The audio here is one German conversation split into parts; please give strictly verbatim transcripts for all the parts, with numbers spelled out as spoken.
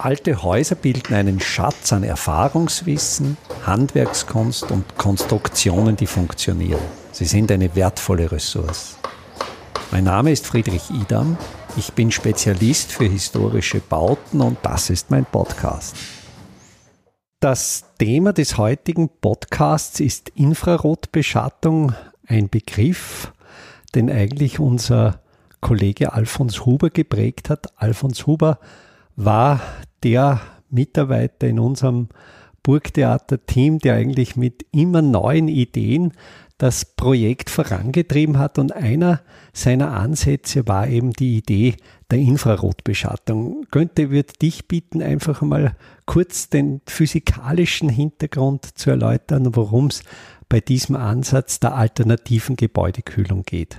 Alte Häuser bilden einen Schatz an Erfahrungswissen, Handwerkskunst und Konstruktionen, die funktionieren. Sie sind eine wertvolle Ressource. Mein Name ist Friedrich Idam. Ich bin Spezialist für historische Bauten und das ist mein Podcast. Das Thema des heutigen Podcasts ist Infrarotbeschattung, ein Begriff, den eigentlich unser Kollege Alfons Huber geprägt hat. Alfons Huber war der Mitarbeiter in unserem Burgtheater-Team, der eigentlich mit immer neuen Ideen das Projekt vorangetrieben hat. Und einer seiner Ansätze war eben die Idee der Infrarotbeschattung. Günther, würde dich bitten, einfach mal kurz den physikalischen Hintergrund zu erläutern, worum es bei diesem Ansatz der alternativen Gebäudekühlung geht.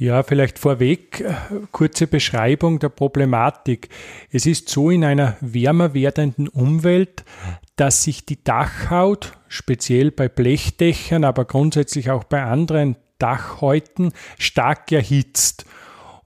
Ja, vielleicht vorweg kurze Beschreibung der Problematik. Es ist so in einer wärmer werdenden Umwelt, dass sich die Dachhaut, speziell bei Blechdächern, aber grundsätzlich auch bei anderen Dachhäuten, stark erhitzt.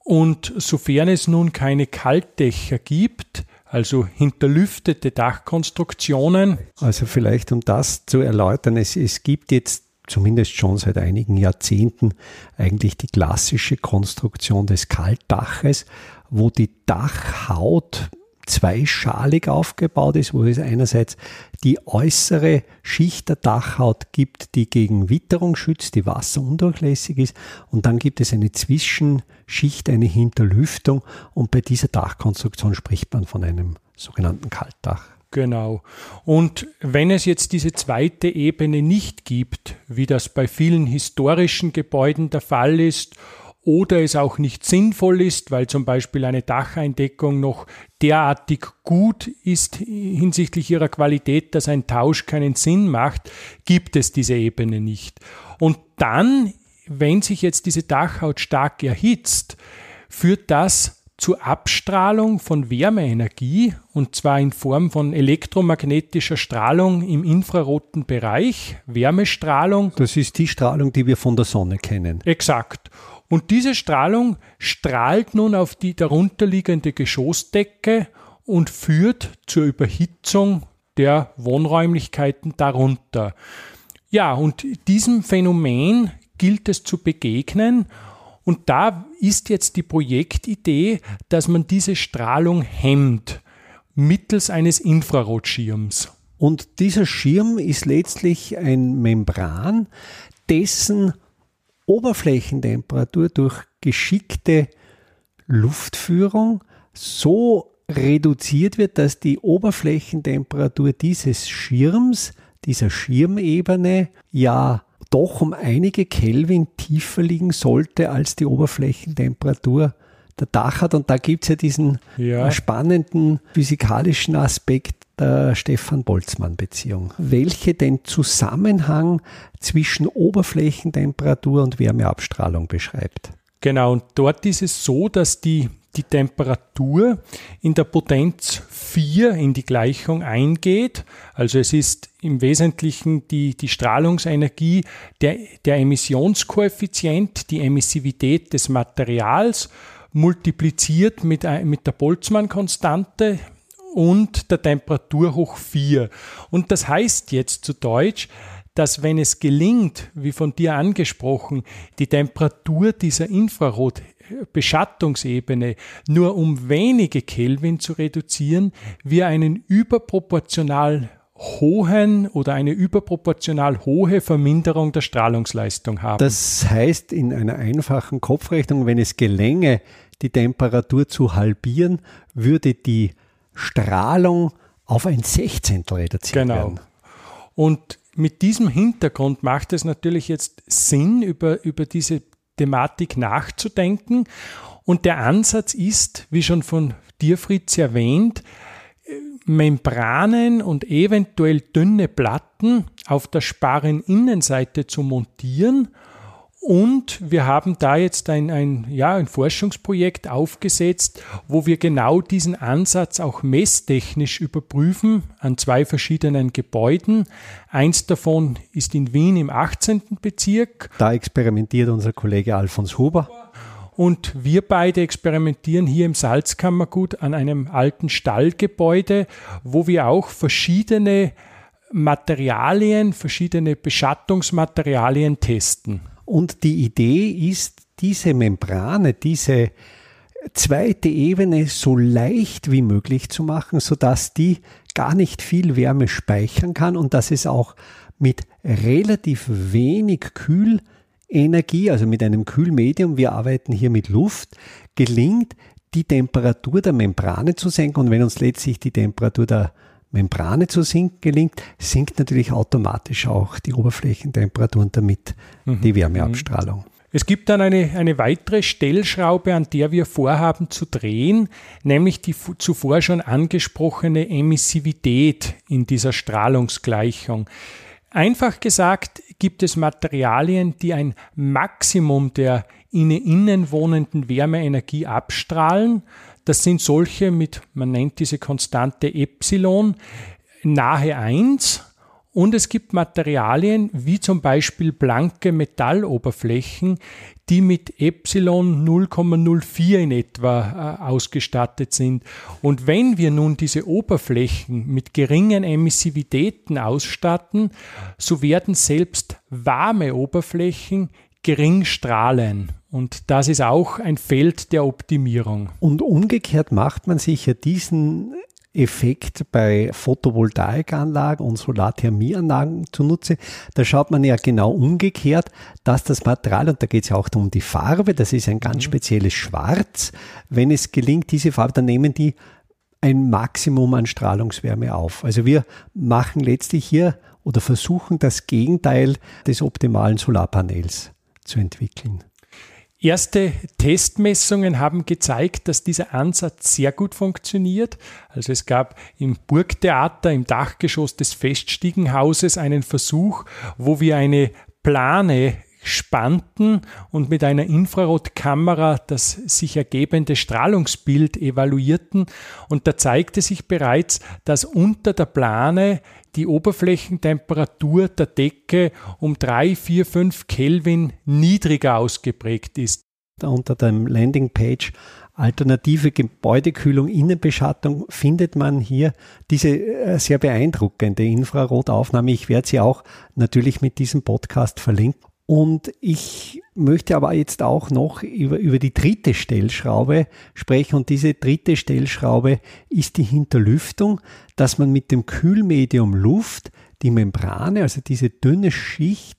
Und sofern es nun keine Kaltdächer gibt, also hinterlüftete Dachkonstruktionen. Also vielleicht, um das zu erläutern, es, es gibt jetzt zumindest schon seit einigen Jahrzehnten eigentlich die klassische Konstruktion des Kaltdaches, wo die Dachhaut zweischalig aufgebaut ist, wo es einerseits die äußere Schicht der Dachhaut gibt, die gegen Witterung schützt, die wasserundurchlässig ist, und dann gibt es eine Zwischenschicht, eine Hinterlüftung, und bei dieser Dachkonstruktion spricht man von einem sogenannten Kaltdach. Genau. Und wenn es jetzt diese zweite Ebene nicht gibt, wie das bei vielen historischen Gebäuden der Fall ist, oder es auch nicht sinnvoll ist, weil zum Beispiel eine Dacheindeckung noch derartig gut ist hinsichtlich ihrer Qualität, dass ein Tausch keinen Sinn macht, gibt es diese Ebene nicht. Und dann, wenn sich jetzt diese Dachhaut stark erhitzt, führt das zur Abstrahlung von Wärmeenergie, und zwar in Form von elektromagnetischer Strahlung im infraroten Bereich, Wärmestrahlung. Das ist die Strahlung, die wir von der Sonne kennen. Exakt. Und diese Strahlung strahlt nun auf die darunterliegende Geschossdecke und führt zur Überhitzung der Wohnräumlichkeiten darunter. Ja, und diesem Phänomen gilt es zu begegnen. Und da ist jetzt die Projektidee, dass man diese Strahlung hemmt, mittels eines Infrarotschirms. Und dieser Schirm ist letztlich ein Membran, dessen Oberflächentemperatur durch geschickte Luftführung so reduziert wird, dass die Oberflächentemperatur dieses Schirms, dieser Schirmebene, ja doch um einige Kelvin tiefer liegen sollte als die Oberflächentemperatur der Dachhaut. Und da gibt es ja diesen ja. spannenden physikalischen Aspekt der Stefan-Boltzmann-Beziehung. Welche den Zusammenhang zwischen Oberflächentemperatur und Wärmeabstrahlung beschreibt. Genau, und dort ist es so, dass die, die Temperatur in der Potenz vier in die Gleichung eingeht. Also es ist im Wesentlichen die, die Strahlungsenergie, der, der Emissionskoeffizient, die Emissivität des Materials, multipliziert mit, mit der Boltzmann-Konstante und der Temperatur hoch vier. Und das heißt jetzt zu Deutsch, dass wenn es gelingt, wie von dir angesprochen, die Temperatur dieser Infrarotbeschattungsebene nur um wenige Kelvin zu reduzieren, wir einen überproportional hohen oder eine überproportional hohe Verminderung der Strahlungsleistung haben. Das heißt, in einer einfachen Kopfrechnung, wenn es gelänge, die Temperatur zu halbieren, würde die Strahlung auf ein Sechzehntel reduziert genau. werden. Und mit diesem Hintergrund macht es natürlich jetzt Sinn, über, über diese Thematik nachzudenken. Und der Ansatz ist, wie schon von dir, Fritz, erwähnt, Membranen und eventuell dünne Platten auf der sparren Innenseite zu montieren. Und wir haben da jetzt ein, ein, ja, ein Forschungsprojekt aufgesetzt, wo wir genau diesen Ansatz auch messtechnisch überprüfen an zwei verschiedenen Gebäuden. Eins davon ist in Wien im achtzehnten Bezirk. Da experimentiert unser Kollege Alfons Huber. Und wir beide experimentieren hier im Salzkammergut an einem alten Stallgebäude, wo wir auch verschiedene Materialien, verschiedene Beschattungsmaterialien testen. Und die Idee ist, diese Membrane, diese zweite Ebene so leicht wie möglich zu machen, sodass die gar nicht viel Wärme speichern kann und dass es auch mit relativ wenig Kühlenergie, also mit einem Kühlmedium, wir arbeiten hier mit Luft, gelingt, die Temperatur der Membrane zu senken. Und wenn uns letztlich die Temperatur der Membrane zu sinken gelingt, sinkt natürlich automatisch auch die Oberflächentemperatur und damit mhm. die Wärmeabstrahlung. Es gibt dann eine, eine weitere Stellschraube, an der wir vorhaben zu drehen, nämlich die zuvor schon angesprochene Emissivität in dieser Strahlungsgleichung. Einfach gesagt gibt es Materialien, die ein Maximum der in ihnen wohnenden Wärmeenergie abstrahlen. Das sind solche mit, man nennt diese Konstante Epsilon, nahe eins. Und es gibt Materialien wie zum Beispiel blanke Metalloberflächen, die mit Epsilon null Komma null vier in etwa äh, ausgestattet sind. Und wenn wir nun diese Oberflächen mit geringen Emissivitäten ausstatten, so werden selbst warme Oberflächen gering strahlen. Und das ist auch ein Feld der Optimierung. Und umgekehrt macht man sich ja diesen Effekt bei Photovoltaikanlagen und Solarthermieanlagen zunutze. Da schaut man ja genau umgekehrt, dass das Material, und da geht es ja auch um die Farbe, das ist ein ganz mhm. spezielles Schwarz, wenn es gelingt, diese Farbe, dann nehmen die ein Maximum an Strahlungswärme auf. Also wir machen letztlich hier oder versuchen das Gegenteil des optimalen Solarpanels zu entwickeln. Erste Testmessungen haben gezeigt, dass dieser Ansatz sehr gut funktioniert. Also es gab im Burgtheater im Dachgeschoss des Feststiegenhauses einen Versuch, wo wir eine Plane spannten und mit einer Infrarotkamera das sich ergebende Strahlungsbild evaluierten. Und da zeigte sich bereits, dass unter der Plane die Oberflächentemperatur der Decke um drei, vier, fünf Kelvin niedriger ausgeprägt ist. Unter dem Landingpage Alternative Gebäudekühlung, Innenbeschattung findet man hier diese sehr beeindruckende Infrarotaufnahme. Ich werde sie auch natürlich mit diesem Podcast verlinken. Und ich möchte aber jetzt auch noch über, über die dritte Stellschraube sprechen. Und diese dritte Stellschraube ist die Hinterlüftung, dass man mit dem Kühlmedium Luft die Membrane, also diese dünne Schicht,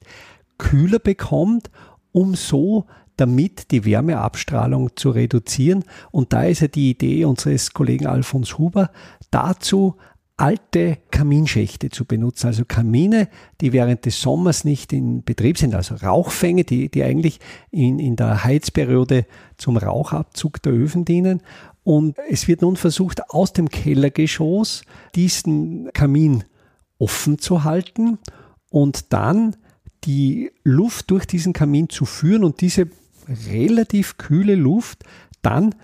kühler bekommt, um so damit die Wärmeabstrahlung zu reduzieren. Und da ist ja die Idee unseres Kollegen Alfons Huber dazu, alte Kaminschächte zu benutzen, also Kamine, die während des Sommers nicht in Betrieb sind, also Rauchfänge, die, die eigentlich in, in der Heizperiode zum Rauchabzug der Öfen dienen. Und es wird nun versucht, aus dem Kellergeschoss diesen Kamin offen zu halten und dann die Luft durch diesen Kamin zu führen und diese relativ kühle Luft dann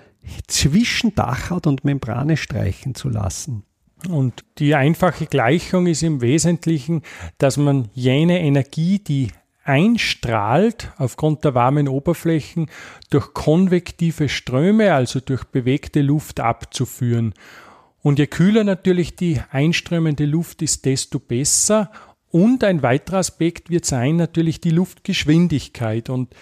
zwischen Dachhaut und Membrane streichen zu lassen. Und die einfache Gleichung ist im Wesentlichen, dass man jene Energie, die einstrahlt aufgrund der warmen Oberflächen, durch konvektive Ströme, also durch bewegte Luft abzuführen. Und je kühler natürlich die einströmende Luft ist, desto besser. Und ein weiterer Aspekt wird sein natürlich die Luftgeschwindigkeit. Und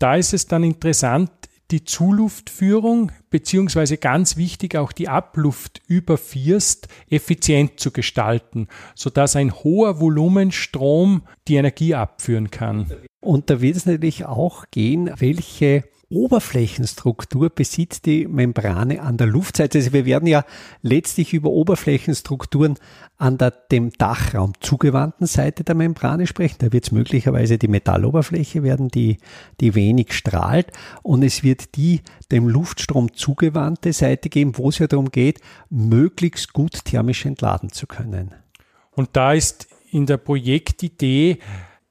da ist es dann interessant, die Zuluftführung beziehungsweise ganz wichtig auch die Abluft über First effizient zu gestalten, sodass ein hoher Volumenstrom die Energie abführen kann. Und da wird es natürlich auch gehen, welche Oberflächenstruktur besitzt die Membrane an der Luftseite. Also wir werden ja letztlich über Oberflächenstrukturen an der dem Dachraum zugewandten Seite der Membrane sprechen. Da wird es möglicherweise die Metalloberfläche werden, die, die wenig strahlt. Und es wird die dem Luftstrom zugewandte Seite geben, wo es ja darum geht, möglichst gut thermisch entladen zu können. Und da ist in der Projektidee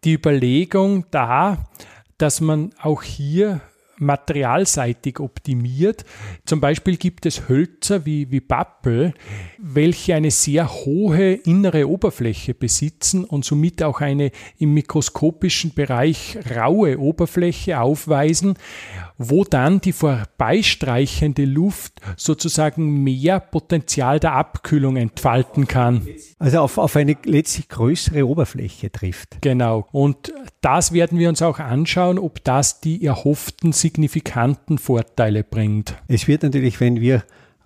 die Überlegung da, dass man auch hier materialseitig optimiert. Zum Beispiel gibt es Hölzer wie, wie Pappel, welche eine sehr hohe innere Oberfläche besitzen und somit auch eine im mikroskopischen Bereich raue Oberfläche aufweisen, wo dann die vorbeistreichende Luft sozusagen mehr Potenzial der Abkühlung entfalten kann. Also auf, auf eine letztlich größere Oberfläche trifft. Genau. Und das werden wir uns auch anschauen, ob das die erhofften signifikanten Vorteile bringt. Es wird natürlich, wenn wir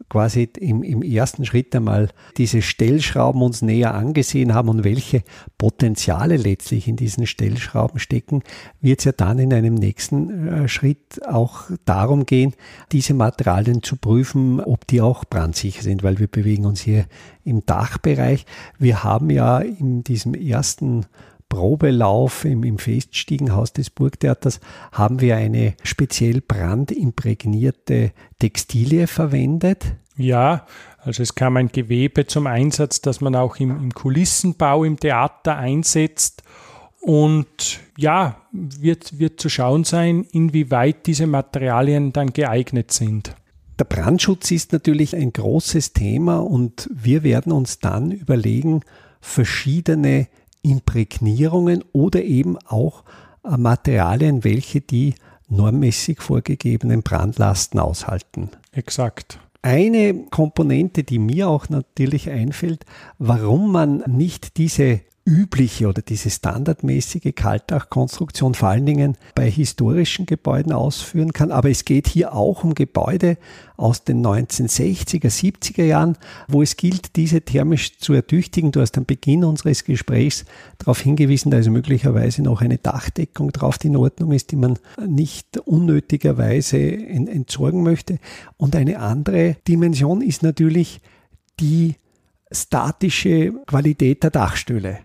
quasi im, im ersten Schritt einmal diese Stellschrauben uns näher angesehen haben und welche Potenziale letztlich in diesen Stellschrauben stecken, wird es ja dann in einem nächsten Schritt auch darum gehen, diese Materialien zu prüfen, ob die auch brandsicher sind, weil wir bewegen uns hier im Dachbereich. Wir haben ja in diesem ersten Probelauf im, im Feststiegenhaus des Burgtheaters haben wir eine speziell brandimprägnierte Textilie verwendet. Ja, also es kam ein Gewebe zum Einsatz, das man auch im, im Kulissenbau im Theater einsetzt. Und ja, wird, wird zu schauen sein, inwieweit diese Materialien dann geeignet sind. Der Brandschutz ist natürlich ein großes Thema und wir werden uns dann überlegen, verschiedene Imprägnierungen oder eben auch Materialien, welche die normmäßig vorgegebenen Brandlasten aushalten. Exakt. Eine Komponente, die mir auch natürlich einfällt, warum man nicht diese übliche oder diese standardmäßige Kaltdachkonstruktion vor allen Dingen bei historischen Gebäuden ausführen kann. Aber es geht hier auch um Gebäude aus den neunzehnhundertsechziger, siebziger Jahren, wo es gilt, diese thermisch zu ertüchtigen. Du hast am Beginn unseres Gesprächs darauf hingewiesen, da ist möglicherweise noch eine Dachdeckung drauf, die in Ordnung ist, die man nicht unnötigerweise entsorgen möchte. Und eine andere Dimension ist natürlich die statische Qualität der Dachstühle.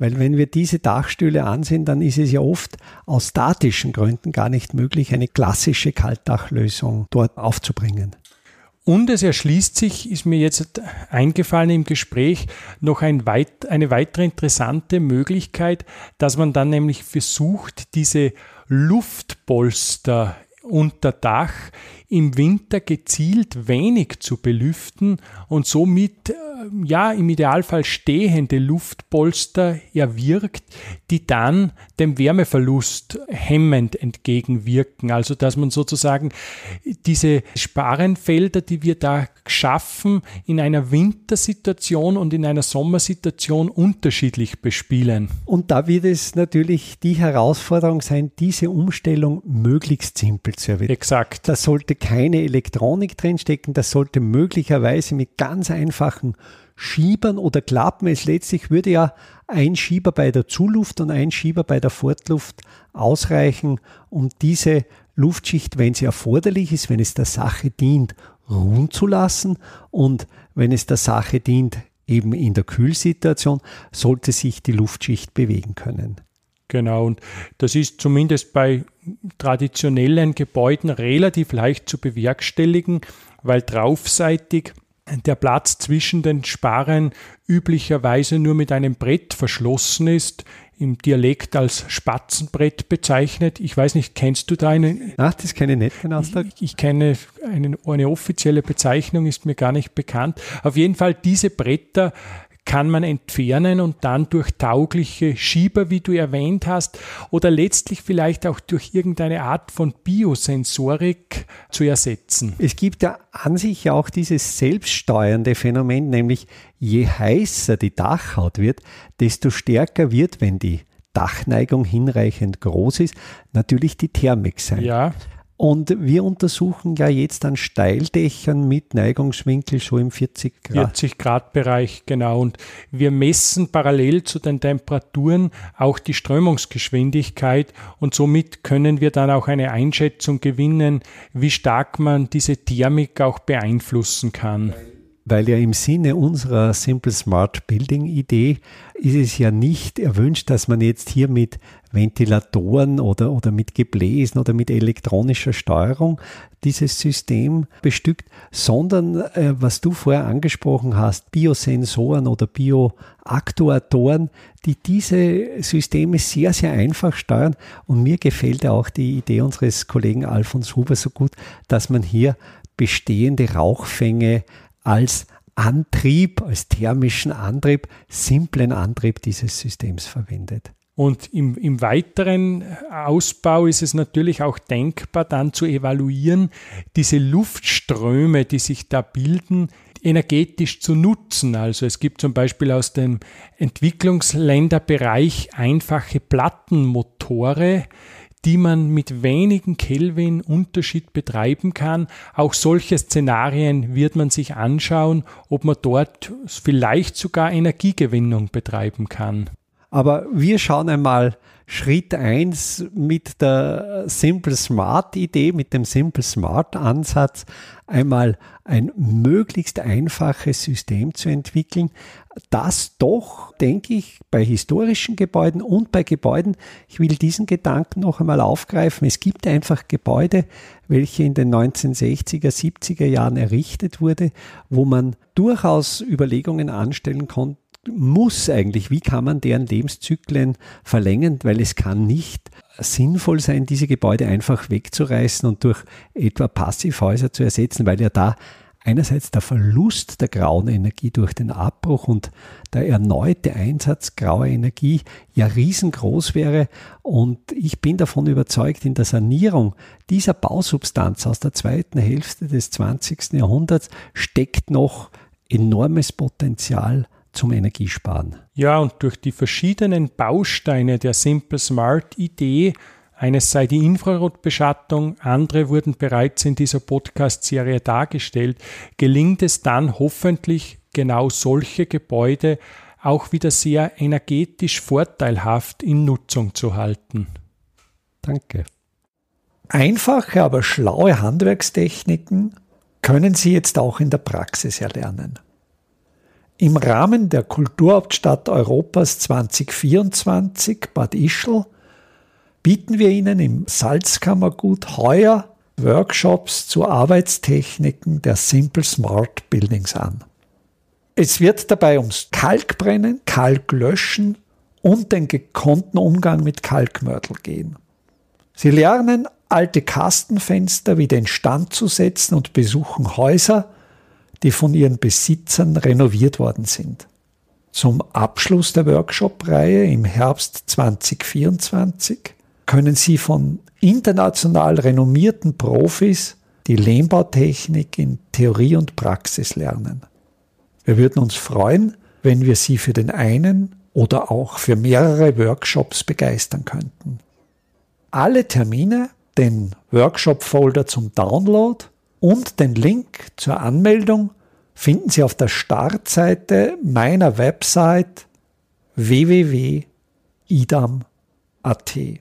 Weil wenn wir diese Dachstühle ansehen, dann ist es ja oft aus statischen Gründen gar nicht möglich, eine klassische Kaltdachlösung dort aufzubringen. Und es erschließt sich, ist mir jetzt eingefallen im Gespräch, noch ein weit, eine weitere interessante Möglichkeit, dass man dann nämlich versucht, diese Luftpolster unter Dach im Winter gezielt wenig zu belüften und somit ja im Idealfall stehende Luftpolster erwirkt, die dann dem Wärmeverlust hemmend entgegenwirken. Also dass man sozusagen diese Sparenfelder, die wir da schaffen, in einer Wintersituation und in einer Sommersituation unterschiedlich bespielen. Und da wird es natürlich die Herausforderung sein, diese Umstellung möglichst simpel zu erwirken. Exakt. Da sollte keine Elektronik drinstecken, das sollte möglicherweise mit ganz einfachen Schiebern oder Klappen. Es letztlich würde ja ein Schieber bei der Zuluft und ein Schieber bei der Fortluft ausreichen, um diese Luftschicht, wenn sie erforderlich ist, wenn es der Sache dient, ruhen zu lassen, und wenn es der Sache dient, eben in der Kühlsituation, sollte sich die Luftschicht bewegen können. Genau, und das ist zumindest bei traditionellen Gebäuden relativ leicht zu bewerkstelligen, weil draufseitig der Platz zwischen den Sparren üblicherweise nur mit einem Brett verschlossen ist, im Dialekt als Spatzenbrett bezeichnet. Ich weiß nicht, kennst du da einen? Ach, das kenne ich nicht, den Ausdruck. Ich, ich kenne einen, eine offizielle Bezeichnung, ist mir gar nicht bekannt. Auf jeden Fall, diese Bretter kann man entfernen und dann durch taugliche Schieber, wie du erwähnt hast, oder letztlich vielleicht auch durch irgendeine Art von Biosensorik zu ersetzen. Es gibt ja an sich ja auch dieses selbststeuernde Phänomen, nämlich je heißer die Dachhaut wird, desto stärker wird, wenn die Dachneigung hinreichend groß ist, natürlich die Thermik sein. Ja. Und wir untersuchen ja jetzt an Steildächern mit Neigungswinkel so im vierzig Grad. vierzig Grad Bereich, genau. Und wir messen parallel zu den Temperaturen auch die Strömungsgeschwindigkeit und somit können wir dann auch eine Einschätzung gewinnen, wie stark man diese Thermik auch beeinflussen kann. weil ja im Sinne unserer Simple Smart Building Idee ist es ja nicht erwünscht, dass man jetzt hier mit Ventilatoren oder, oder mit Gebläsen oder mit elektronischer Steuerung dieses System bestückt, sondern äh, was du vorher angesprochen hast, Biosensoren oder Bioaktuatoren, die diese Systeme sehr, sehr einfach steuern. Und mir gefällt auch die Idee unseres Kollegen Alfons Huber so gut, dass man hier bestehende Rauchfänge als Antrieb, als thermischen Antrieb, simplen Antrieb dieses Systems verwendet. Und im, im weiteren Ausbau ist es natürlich auch denkbar, dann zu evaluieren, diese Luftströme, die sich da bilden, energetisch zu nutzen. Also es gibt zum Beispiel aus dem Entwicklungsländerbereich einfache Plattenmotore, die man mit wenigen Kelvin Unterschied betreiben kann. Auch solche Szenarien wird man sich anschauen, ob man dort vielleicht sogar Energiegewinnung betreiben kann. Aber wir schauen einmal Schritt eins mit der Simple Smart Idee, mit dem Simple Smart Ansatz, einmal ein möglichst einfaches System zu entwickeln, das doch, denke ich, bei historischen Gebäuden und bei Gebäuden, ich will diesen Gedanken noch einmal aufgreifen, es gibt einfach Gebäude, welche in den neunzehnhundertsechziger, siebziger Jahren errichtet wurde, wo man durchaus Überlegungen anstellen konnte, muss eigentlich, wie kann man deren Lebenszyklen verlängern, weil es kann nicht sinnvoll sein, diese Gebäude einfach wegzureißen und durch etwa Passivhäuser zu ersetzen, weil ja da einerseits der Verlust der grauen Energie durch den Abbruch und der erneute Einsatz grauer Energie ja riesengroß wäre. Und ich bin davon überzeugt, in der Sanierung dieser Bausubstanz aus der zweiten Hälfte des zwanzigsten Jahrhunderts steckt noch enormes Potenzial zum Energiesparen. Ja, und durch die verschiedenen Bausteine der Simple Smart Idee, eines sei die Infrarotbeschattung, andere wurden bereits in dieser Podcast-Serie dargestellt, gelingt es dann hoffentlich, genau solche Gebäude auch wieder sehr energetisch vorteilhaft in Nutzung zu halten. Danke. Einfache, aber schlaue Handwerkstechniken können Sie jetzt auch in der Praxis erlernen. Im Rahmen der Kulturhauptstadt Europas zwanzig vierundzwanzig Bad Ischl bieten wir Ihnen im Salzkammergut heuer Workshops zu Arbeitstechniken der Simple Smart Buildings an. Es wird dabei ums Kalkbrennen, Kalklöschen und den gekonnten Umgang mit Kalkmörtel gehen. Sie lernen, alte Kastenfenster wieder instand zu setzen und besuchen Häuser, die von ihren Besitzern renoviert worden sind. Zum Abschluss der Workshop-Reihe im Herbst zwanzig vierundzwanzig können Sie von international renommierten Profis die Lehmbautechnik in Theorie und Praxis lernen. Wir würden uns freuen, wenn wir Sie für den einen oder auch für mehrere Workshops begeistern könnten. Alle Termine, den Workshop-Folder zum Download und den Link zur Anmeldung finden Sie auf der Startseite meiner Website w w w punkt idam punkt a t.